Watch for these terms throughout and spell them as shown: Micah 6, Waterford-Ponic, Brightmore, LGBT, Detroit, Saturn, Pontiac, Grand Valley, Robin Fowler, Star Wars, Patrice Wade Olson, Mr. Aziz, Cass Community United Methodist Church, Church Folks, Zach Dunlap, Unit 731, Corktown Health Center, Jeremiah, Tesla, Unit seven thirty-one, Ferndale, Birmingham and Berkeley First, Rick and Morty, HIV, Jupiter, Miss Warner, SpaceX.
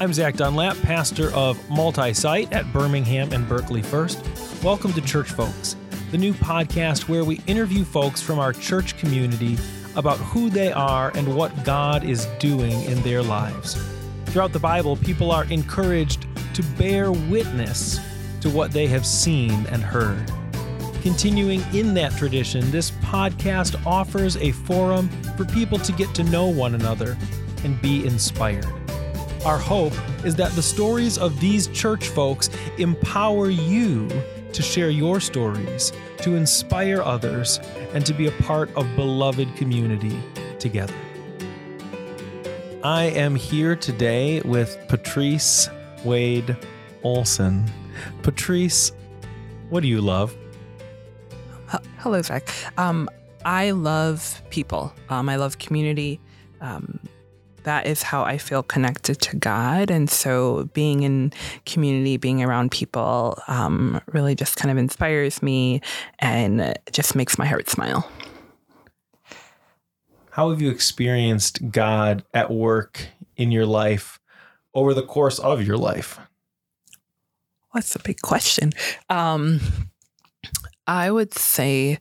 I'm Zach Dunlap, pastor of Multi-Site at Birmingham and Berkeley First. Welcome to Church Folks, the new podcast where we interview folks from our church community about who they are and what God is doing in their lives. Throughout the Bible, people are encouraged to bear witness to what they have seen and heard. Continuing in that tradition, this podcast offers a forum for people to get to know one another and be inspired. Our hope is that the stories of these church folks empower you to share your stories, to inspire others, and to be a part of beloved community together. I am here today with Patrice Wade Olson. Patrice, what do you love? Hello, Zach. I love people. I love community. That is how I feel connected to God. And so being in community, being around people really just kind of inspires me and just makes my heart smile. How have you experienced God at work in your life over the course of your life? That's a big question. I would say,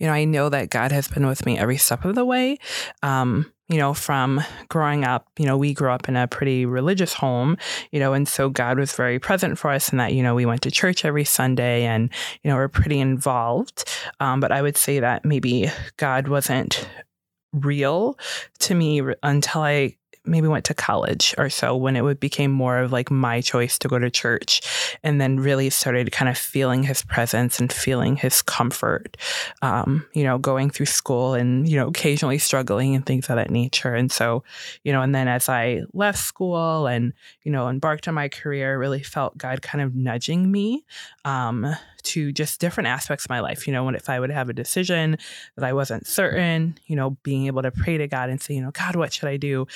I know that God has been with me every step of the way. From growing up, we grew up in a pretty religious home, and so God was very present for us in that, we went to church every Sunday and, we're pretty involved. But I would say that maybe God wasn't real to me until I maybe went to college or so, when it became more of like my choice to go to church, and then really started kind of feeling his presence and feeling his comfort, going through school and, occasionally struggling and things of that nature. And so, and then as I left school and, embarked on my career, really felt God kind of nudging me to just different aspects of my life. If I would have a decision that I wasn't certain, being able to pray to God and say, God, what should I do?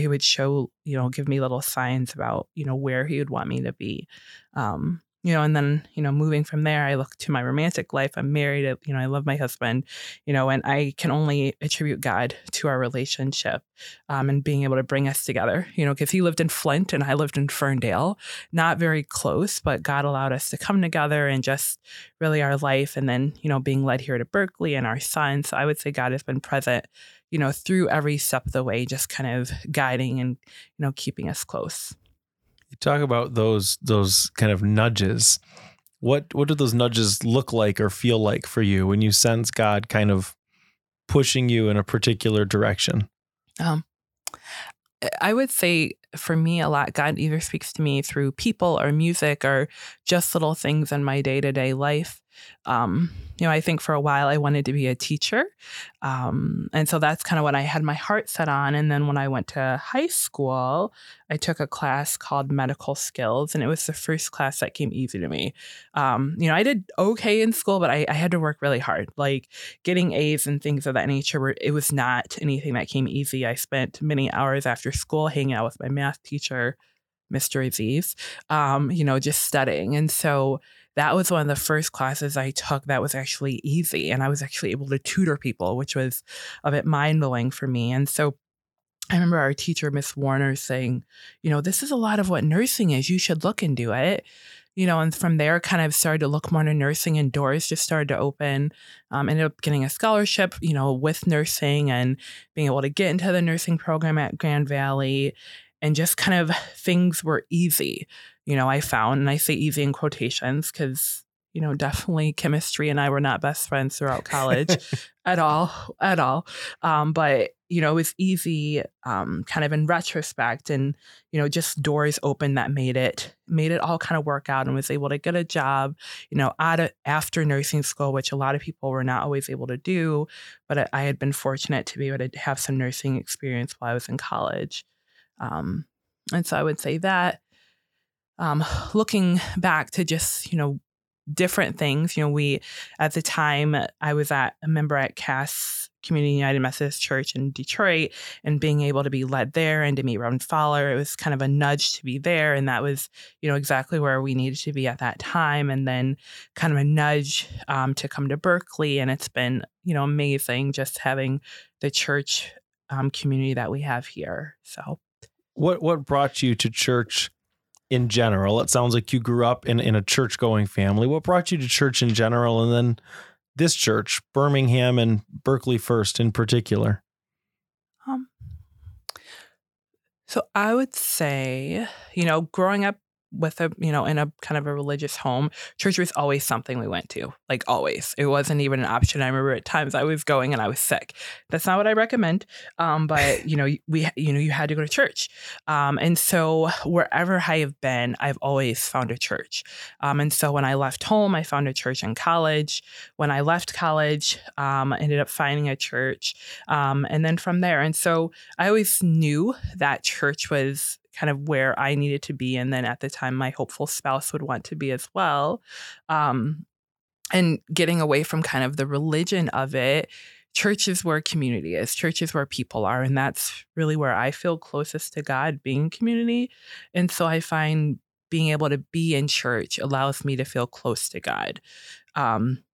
He would show, give me little signs about, where he would want me to be. And then, moving from there, I look to my romantic life. I'm married. I love my husband, and I can only attribute God to our relationship and being able to bring us together, because he lived in Flint and I lived in Ferndale, not very close, but God allowed us to come together and just really our life. And then, being led here to Berkeley and our son. So I would say God has been present, through every step of the way, just kind of guiding and, keeping us close. You talk about those kind of nudges. What do those nudges look like or feel like for you when you sense God kind of pushing you in a particular direction? I would say for me a lot, God either speaks to me through people or music or just little things in my day-to-day life. I think for a while I wanted to be a teacher. And so that's kind of what I had my heart set on. And then when I went to high school, I took a class called medical skills, and it was the first class that came easy to me. I did okay in school, but I had to work really hard, like getting A's and things of that nature. It was not anything that came easy. I spent many hours after school hanging out with my math teacher, Mr. Aziz, just studying. And so that was one of the first classes I took that was actually easy. And I was actually able to tutor people, which was a bit mind-blowing for me. And so I remember our teacher, Miss Warner, saying, this is a lot of what nursing is. You should look into it. And from there, kind of started to look more into nursing, and doors just started to open. Ended up getting a scholarship, with nursing, and being able to get into the nursing program at Grand Valley. And just kind of things were easy, I found. And I say easy in quotations because, definitely chemistry and I were not best friends throughout college at all. But, it was easy kind of in retrospect, and, just doors open that made it all kind of work out, and was able to get a job, after nursing school, which a lot of people were not always able to do. But I had been fortunate to be able to have some nursing experience while I was in college. And so I would say that, looking back to just, different things, we, at the time I was a member at Cass Community United Methodist Church in Detroit, and being able to be led there and to meet Robin Fowler, it was kind of a nudge to be there. And that was, exactly where we needed to be at that time. And then kind of a nudge, to come to Berkeley. And it's been, amazing just having the church, community that we have here. So What brought you to church in general? It sounds like you grew up in a church-going family. What brought you to church in general, and then this church, Birmingham and Berkeley First in particular? So I would say, growing up with in a kind of a religious home, church was always something we went to, like always. It wasn't even an option. I remember at times I was going and I was sick. That's not what I recommend. But you had to go to church. And so wherever I have been, I've always found a church. And so when I left home, I found a church in college. When I left college, I ended up finding a church. And then from there. And so I always knew that church was kind of where I needed to be. And then at the time, my hopeful spouse would want to be as well. And getting away from kind of the religion of it, church is where community is. Church is where people are. And that's really where I feel closest to God, being community. And so I find being able to be in church allows me to feel close to God. And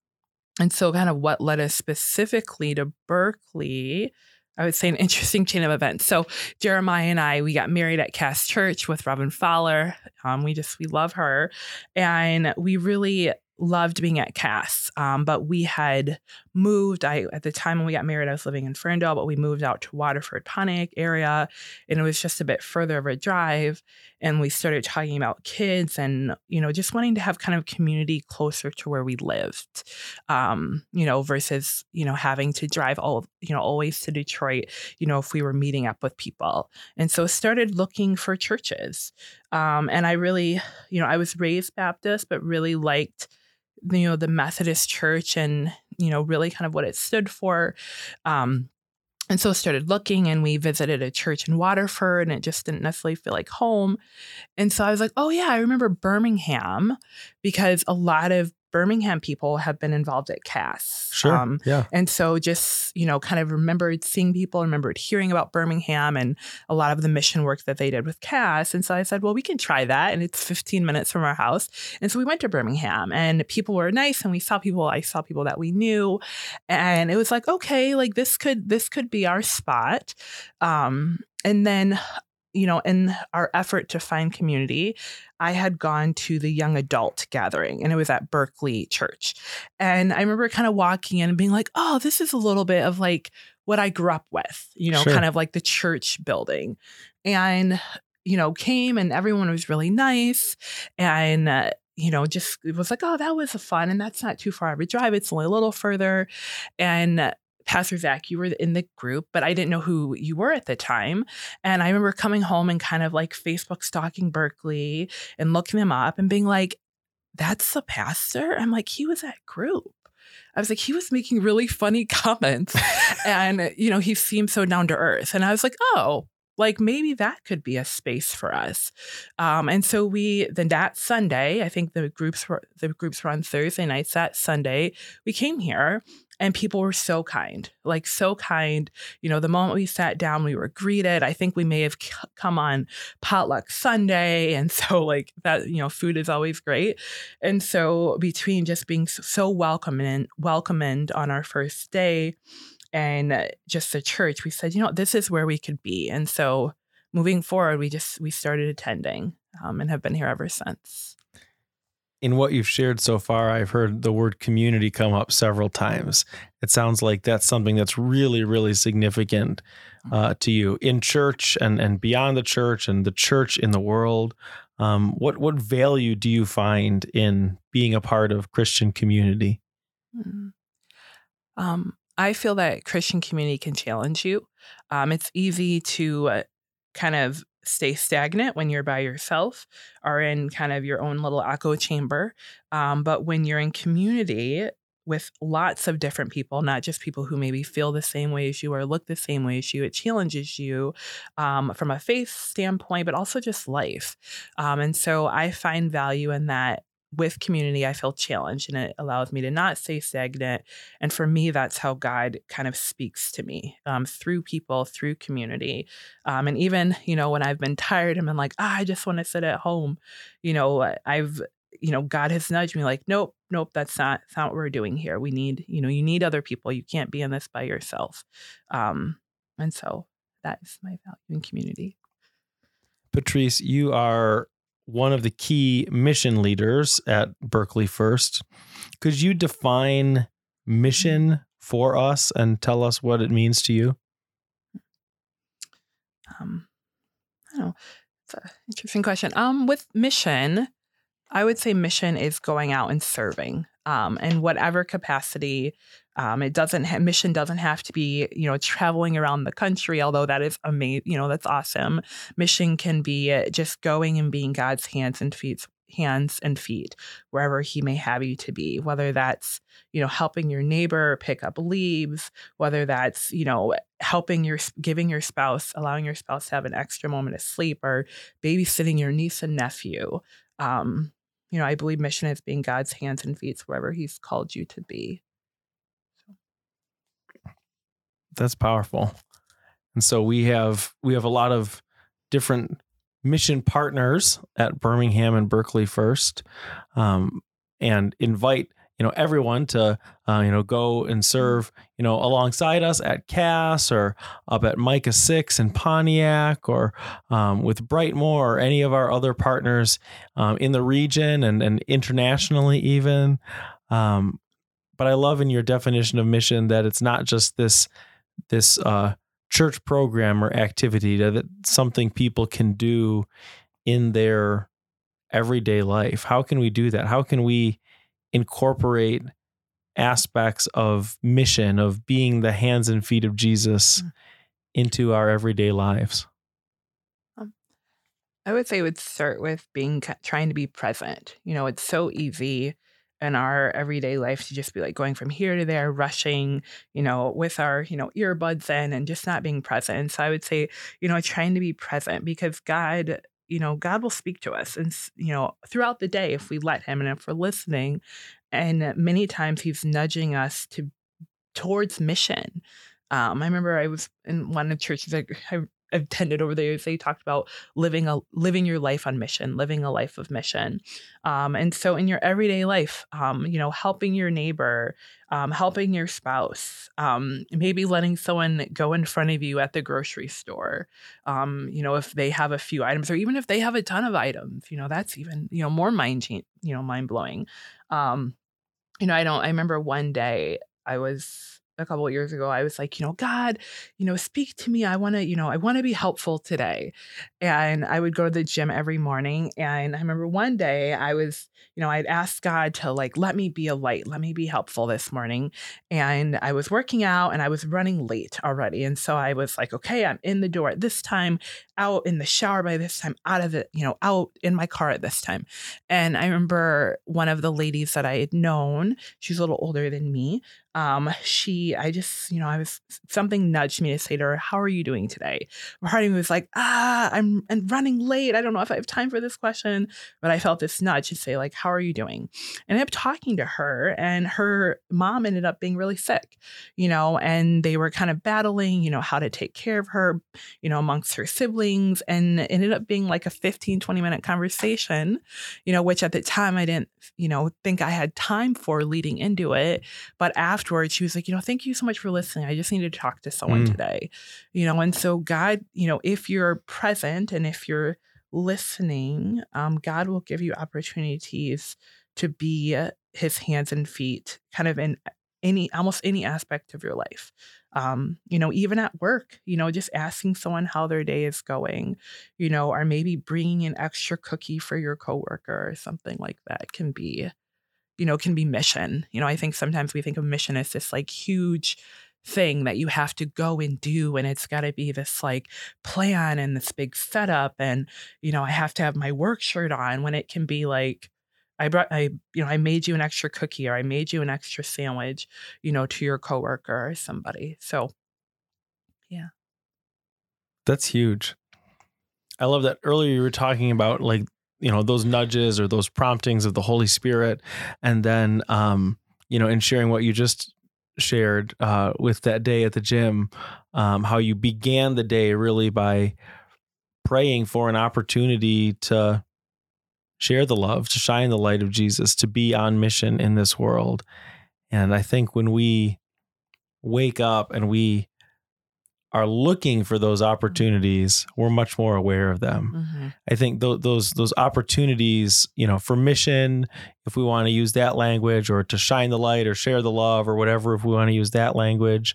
so kind of what led us specifically to Berkeley, I would say an interesting chain of events. So Jeremiah and I, we got married at Cass Church with Robin Fowler. We love her. And we really loved being at Cass. But we had moved. At the time when we got married, I was living in Ferndale, but we moved out to Waterford-Ponic area. And it was just a bit further of a drive. And we started talking about kids and, just wanting to have kind of community closer to where we lived, versus, having to drive always to Detroit, if we were meeting up with people. And so started looking for churches. And I really, I was raised Baptist, but really liked, the Methodist Church and, really kind of what it stood for. And so started looking, and we visited a church in Waterford, and it just didn't necessarily feel like home. And so I was like, oh yeah, I remember Birmingham, because a lot of Birmingham people have been involved at Cass. Sure. And so just, kind of remembered seeing people, remembered hearing about Birmingham and a lot of the mission work that they did with Cass. And so I said, well, we can try that. And it's 15 minutes from our house. And so we went to Birmingham, and people were nice, and I saw people that we knew. And it was like, okay, like this could be our spot. And then in our effort to find community, I had gone to the young adult gathering, and it was at Berkeley Church. And I remember kind of walking in and being like, oh, this is a little bit of like what I grew up with, sure, kind of like the church building. And, came, and everyone was really nice. And, just it was like, oh, that was fun. And that's not too far of a drive. It's only a little further. And Pastor Zach, you were in the group, but I didn't know who you were at the time. And I remember coming home and kind of like Facebook stalking Berkeley and looking him up and being like, that's the pastor? I'm like, he was at group. I was like, he was making really funny comments. And, he seemed so down to earth. And I was like, oh, like maybe that could be a space for us. And so then that Sunday, I think the groups were on Thursday nights. That Sunday, we came here, and people were so kind, like so kind. The moment we sat down, we were greeted. I think we may have come on potluck Sunday. And so like that, food is always great. And so between just being so welcomed on our first day, and just the church, we said, this is where we could be. And so moving forward, we started attending and have been here ever since. In what you've shared so far, I've heard the word community come up several times. It sounds like that's something that's really, really significant to you in church and beyond the church and the church in the world. What value do you find in being a part of Christian community? I feel that Christian community can challenge you. It's easy to kind of stay stagnant when you're by yourself or in kind of your own little echo chamber. But when you're in community with lots of different people, not just people who maybe feel the same way as you or look the same way as you, it challenges you from a faith standpoint, but also just life. And so I find value in that. With community, I feel challenged, and it allows me to not stay stagnant. And for me, that's how God kind of speaks to me through people, through community. And even, when I've been tired and been like, I just want to sit at home, God has nudged me like, nope, that's not what we're doing here. We need, you need other people. You can't be in this by yourself. And so that is my value in community. Patrice, you are one of the key mission leaders at Berkeley First. Could you define mission for us and tell us what it means to you? I don't know. It's an interesting question. With mission, I would say mission is going out and serving in whatever capacity. Mission doesn't have to be, you know, traveling around the country, although that is amazing. You know, that's awesome. Mission can be just going and being God's hands and feet, wherever he may have you to be, whether that's, you know, helping your neighbor pick up leaves, whether that's, you know, giving your spouse, allowing your spouse to have an extra moment of sleep, or babysitting your niece and nephew. You know, I believe mission is being God's hands and feet wherever he's called you to be. That's powerful. And so we have a lot of different mission partners at Birmingham and Berkeley First, and invite, you know, everyone to, you know, go and serve, you know, alongside us at Cass or up at Micah 6 in Pontiac, or with Brightmore or any of our other partners in the region and internationally even. But I love in your definition of mission that it's not just this church program or activity, that something people can do in their everyday life. How can we do that? How can we incorporate aspects of mission, of being the hands and feet of Jesus, into our everyday lives? I would say it would start with trying to be present. You know, it's so easy in our everyday life to just be like going from here to there, rushing, you know, with our, you know, earbuds in and just not being present. So I would say, you know, trying to be present, because God will speak to us, and, you know, throughout the day if we let him and if we're listening. And many times he's nudging us towards mission. I remember I was in one of the churches I've attended over the years. They talked about living your life on mission, living a life of mission. And so in your everyday life, you know, helping your neighbor, helping your spouse, maybe letting someone go in front of you at the grocery store, you know, if they have a few items, or even if they have a ton of items, you know, that's even, you know, more mind blowing. You know, I remember one day a couple of years ago, I was like, you know, God, you know, speak to me. I want to be helpful today. And I would go to the gym every morning. And I remember one day I'd asked God to like, let me be a light. Let me be helpful this morning. And I was working out and I was running late already. And so I was like, okay, I'm in the door at this time, out in the shower by this time, out in my car at this time. And I remember one of the ladies that I had known, she's a little older than me. Something nudged me to say to her, how are you doing today? Part of me was like, I'm running late. I don't know if I have time for this question, but I felt this nudge to say like, how are you doing? And I kept talking to her, and her mom ended up being really sick, you know, and they were kind of battling, you know, how to take care of her, you know, amongst her siblings, and it ended up being like a 15-20 minute conversation, you know, which at the time I didn't, you know, think I had time for leading into it. But afterwards, she was like, you know, thank you so much for listening. I just needed to talk to someone today, you know. And so God, you know, if you're present and if you're listening, God will give you opportunities to be his hands and feet kind of in almost any aspect of your life. You know, even at work, you know, just asking someone how their day is going, you know, or maybe bringing an extra cookie for your coworker or something like that can be mission. You know, I think sometimes we think of mission as this like huge thing that you have to go and do, and it's got to be this like plan and this big setup, and, you know, I have to have my work shirt on, when it can be like, I made you an extra cookie, or I made you an extra sandwich, you know, to your coworker or somebody. So, yeah. That's huge. I love that. Earlier you were talking about like, you know, those nudges or those promptings of the Holy Spirit. And then, you know, in sharing what you just shared with that day at the gym, how you began the day really by praying for an opportunity to share the love, to shine the light of Jesus, to be on mission in this world. And I think when we wake up and we are looking for those opportunities, we're much more aware of them. Mm-hmm. I think those opportunities, you know, for mission, if we want to use that language, or to shine the light or share the love or whatever, if we want to use that language,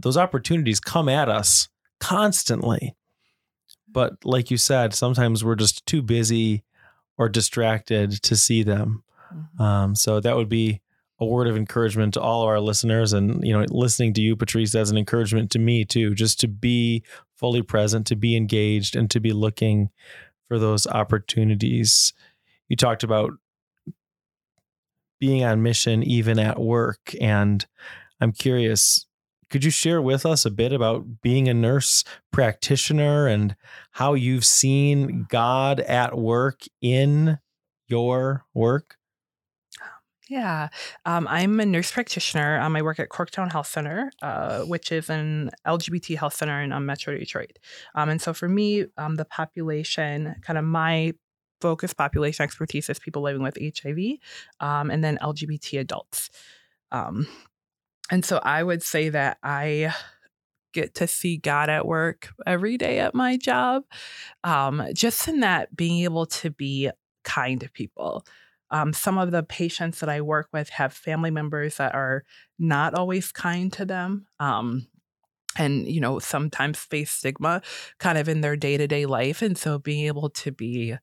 those opportunities come at us constantly. But like you said, sometimes we're just too busy or distracted to see them. Mm-hmm. So that would be a word of encouragement to all of our listeners. And, you know, listening to you, Patrice, as an encouragement to me too, just to be fully present, to be engaged, and to be looking for those opportunities. You talked about being on mission, even at work. And I'm curious, could you share with us a bit about being a nurse practitioner and how you've seen God at work in your work? Yeah, I'm a nurse practitioner. I work at Corktown Health Center, which is an LGBT health center in Metro Detroit. And so for me, the population, kind of my focus population expertise is people living with HIV and then LGBT adults. And so I would say that I get to see God at work every day at my job, just in that being able to be kind to people. Some of the patients that I work with have family members that are not always kind to them, and, you know, sometimes face stigma kind of in their day-to-day life. And so being able to be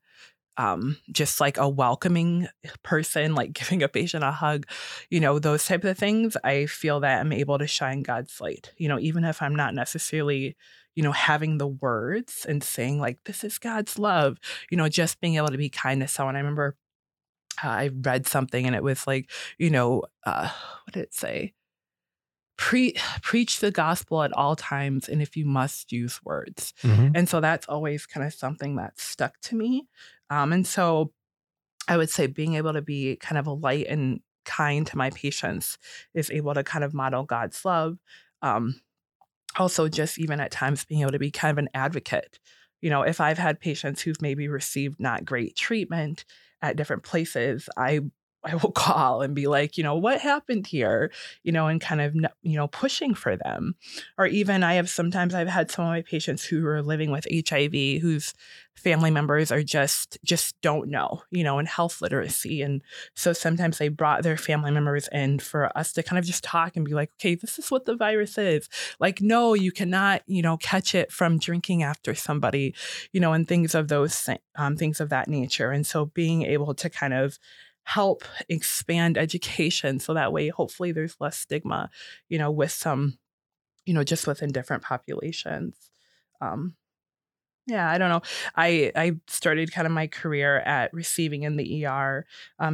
just like a welcoming person, like giving a patient a hug, you know, those type of things, I feel that I'm able to shine God's light, you know, even if I'm not necessarily, you know, having the words and saying like, this is God's love, you know, just being able to be kind to someone. I remember I read something and it was like, you know, what did it say? Preach the gospel at all times, and if you must, use words. Mm-hmm. And so that's always kind of something that stuck to me. And so I would say being able to be kind of a light and kind to my patients is able to kind of model God's love. Also, just even at times being able to be kind of an advocate. You know, if I've had patients who've maybe received not great treatment at different places, I will call and be like, you know, what happened here, you know, and kind of, you know, pushing for them. Or even I've had some of my patients who are living with HIV, whose family members are just don't know, you know, in health literacy. And so sometimes they brought their family members in for us to kind of just talk and be like, okay, this is what the virus is. Like, no, you cannot, you know, catch it from drinking after somebody, you know, and things of that nature. And so being able to kind of help expand education so that way hopefully there's less stigma, you know, with some, you know, just within different populations. Yeah, I don't know. I started kind of my career at receiving in the ER,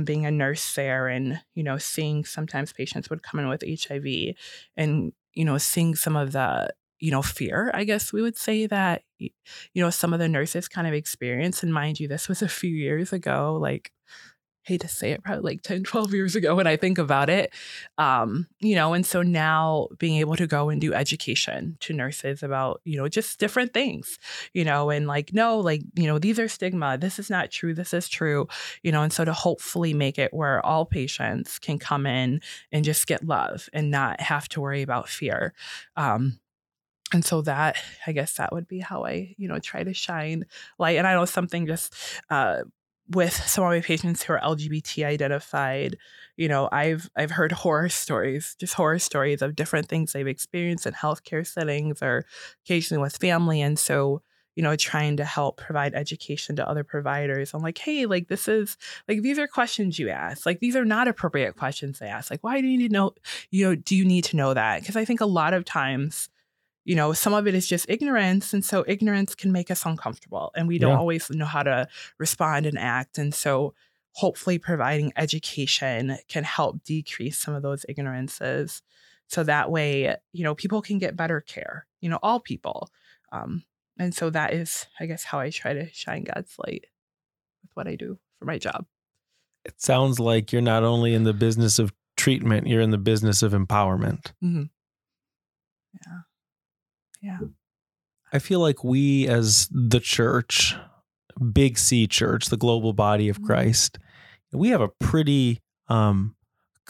being a nurse there, and, you know, seeing sometimes patients would come in with HIV and, you know, seeing some of the, you know, fear, I guess we would say, that, you know, some of the nurses kind of experience. And mind you, this was a few years ago, like, hate to say it, probably like 10, 12 years ago when I think about it, you know, and so now being able to go and do education to nurses about, you know, just different things, you know, and like, no, like, you know, these are stigma, this is not true, this is true, you know, and so to hopefully make it where all patients can come in and just get love and not have to worry about fear. And so that, I guess that would be how I, you know, try to shine light. And I know something just, with some of my patients who are LGBT identified, you know, I've heard horror stories of different things they've experienced in healthcare settings or occasionally with family. And so, you know, trying to help provide education to other providers. I'm like, hey, like, this is like, these are questions you ask. Like, these are not appropriate questions they ask. Like, why do you need to know, you know, do you need to know that? Because I think a lot of times, you know, some of it is just ignorance. And so ignorance can make us uncomfortable, and we don't always know how to respond and act. And so hopefully providing education can help decrease some of those ignorances. So that way, you know, people can get better care, you know, all people. And so that is, I guess, how I try to shine God's light with what I do for my job. It sounds like you're not only in the business of treatment, you're in the business of empowerment. Mm-hmm. Yeah. Yeah. I feel like we as the church, Big C Church, the global body of Christ, we have a pretty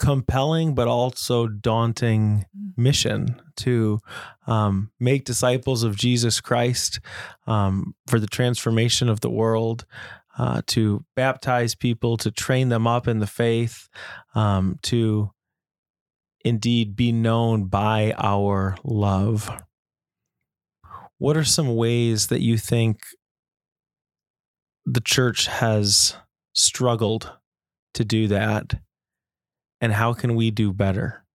compelling but also daunting mission to make disciples of Jesus Christ for the transformation of the world, to baptize people, to train them up in the faith, to indeed be known by our love. What are some ways that you think the church has struggled to do that? And how can we do better?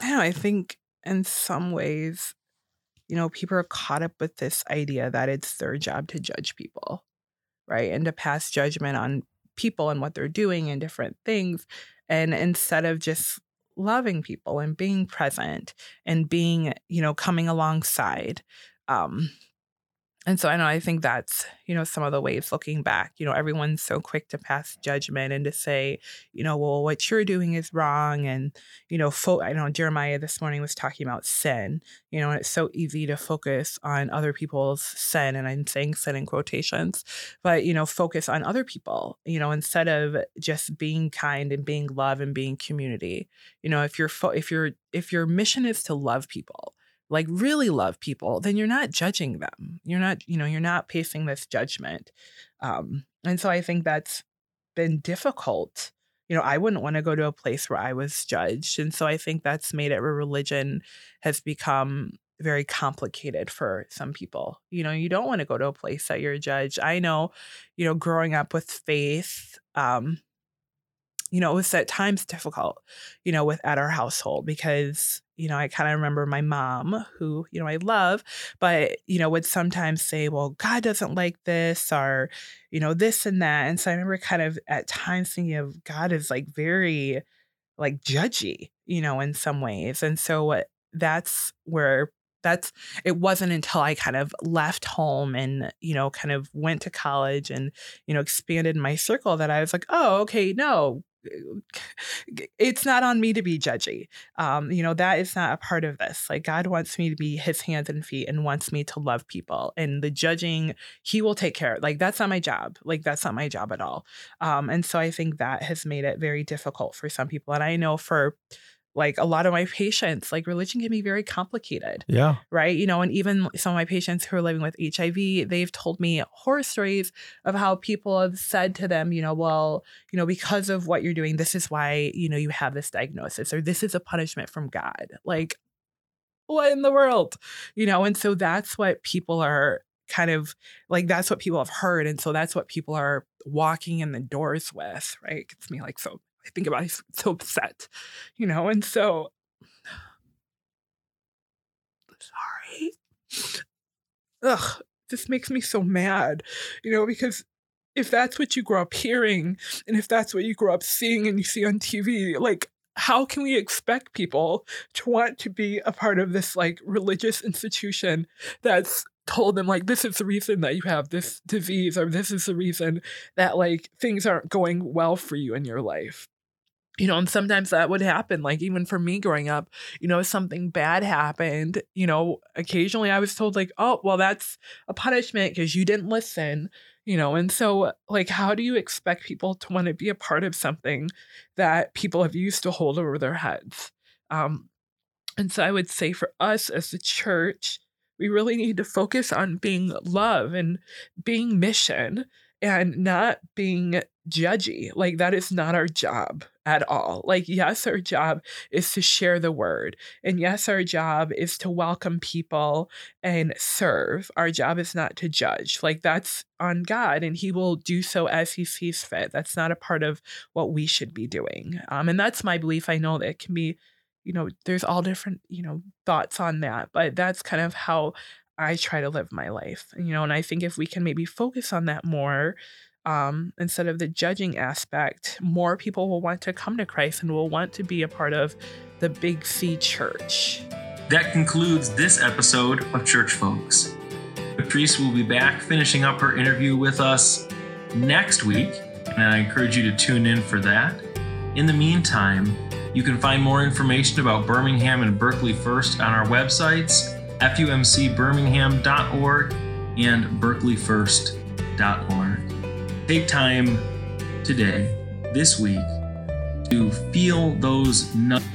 I think in some ways, people are caught up with this idea that it's their job to judge people, right? And to pass judgment on people and what they're doing and different things. And instead of just loving people and being present and being, coming alongside, and so I think that's, some of the ways looking back, everyone's so quick to pass judgment and to say, well, what you're doing is wrong. And, I know Jeremiah this morning was talking about sin, and it's so easy to focus on other people's sin. And I'm saying sin in quotations, but, focus on other people, instead of just being kind and being love and being community. If your mission is to love people, like really love people, then you're not judging them. You're not, you're not pacing this judgment. And so I think that's been difficult. I wouldn't want to go to a place where I was judged. And so I think that's made it where religion has become very complicated for some people. You don't want to go to a place that you're judged. I know, growing up with faith, it was at times difficult, at our household because, I kind of remember my mom who, I love, but, would sometimes say, well, God doesn't like this or, this and that. And so I remember kind of at times thinking of God is like very like judgy, in some ways. And so that's where it wasn't until I kind of left home and, kind of went to college and, expanded my circle that I was like, oh, okay, no. It's not on me to be judgy. That is not a part of this. Like God wants me to be his hands and feet and wants me to love people, and the judging he will take care of. Like that's not my job. Like that's not my job at all. And so I think that has made it very difficult for some people. And I know for like a lot of my patients, like religion can be very complicated. Yeah. Right. And even some of my patients who are living with HIV, they've told me horror stories of how people have said to them, well, because of what you're doing, this is why, you have this diagnosis, or this is a punishment from God. Like, what in the world? And so that's what people are kind of like, that's what people have heard. And so that's what people are walking in the doors with. Right. It gets me like so. I think about it, so upset, and so sorry. Ugh, this makes me so mad, because if that's what you grow up hearing and if that's what you grow up seeing and you see on TV, like how can we expect people to want to be a part of this like religious institution that's told them like this is the reason that you have this disease, or this is the reason that like things aren't going well for you in your life? And sometimes that would happen. Like even for me growing up, something bad happened, occasionally I was told like, oh, well, that's a punishment because you didn't listen, and so like, how do you expect people to want to be a part of something that people have used to hold over their heads? And so I would say for us as the church, we really need to focus on being love and being mission and not being judgy. Like that is not our job at all. Like, yes, our job is to share the word. And yes, our job is to welcome people and serve. Our job is not to judge. Like that's on God, and he will do so as he sees fit. That's not a part of what we should be doing. And that's my belief. I know that it can be, there's all different, thoughts on that, but that's kind of how I try to live my life, and I think if we can maybe focus on that more, instead of the judging aspect, more people will want to come to Christ and will want to be a part of the Big C Church. That concludes this episode of Church Folks. Patrice will be back finishing up her interview with us next week, and I encourage you to tune in for that. In the meantime, you can find more information about Birmingham and Berkeley First on our websites, fumcbirmingham.org and berkeleyfirst.org. pontiac.org. Take time today, this week, to feel those nuggets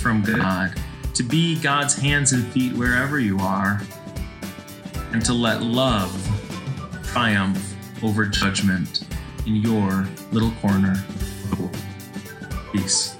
from God, to be God's hands and feet wherever you are, and to let love triumph over judgment in your little corner of the world. Peace.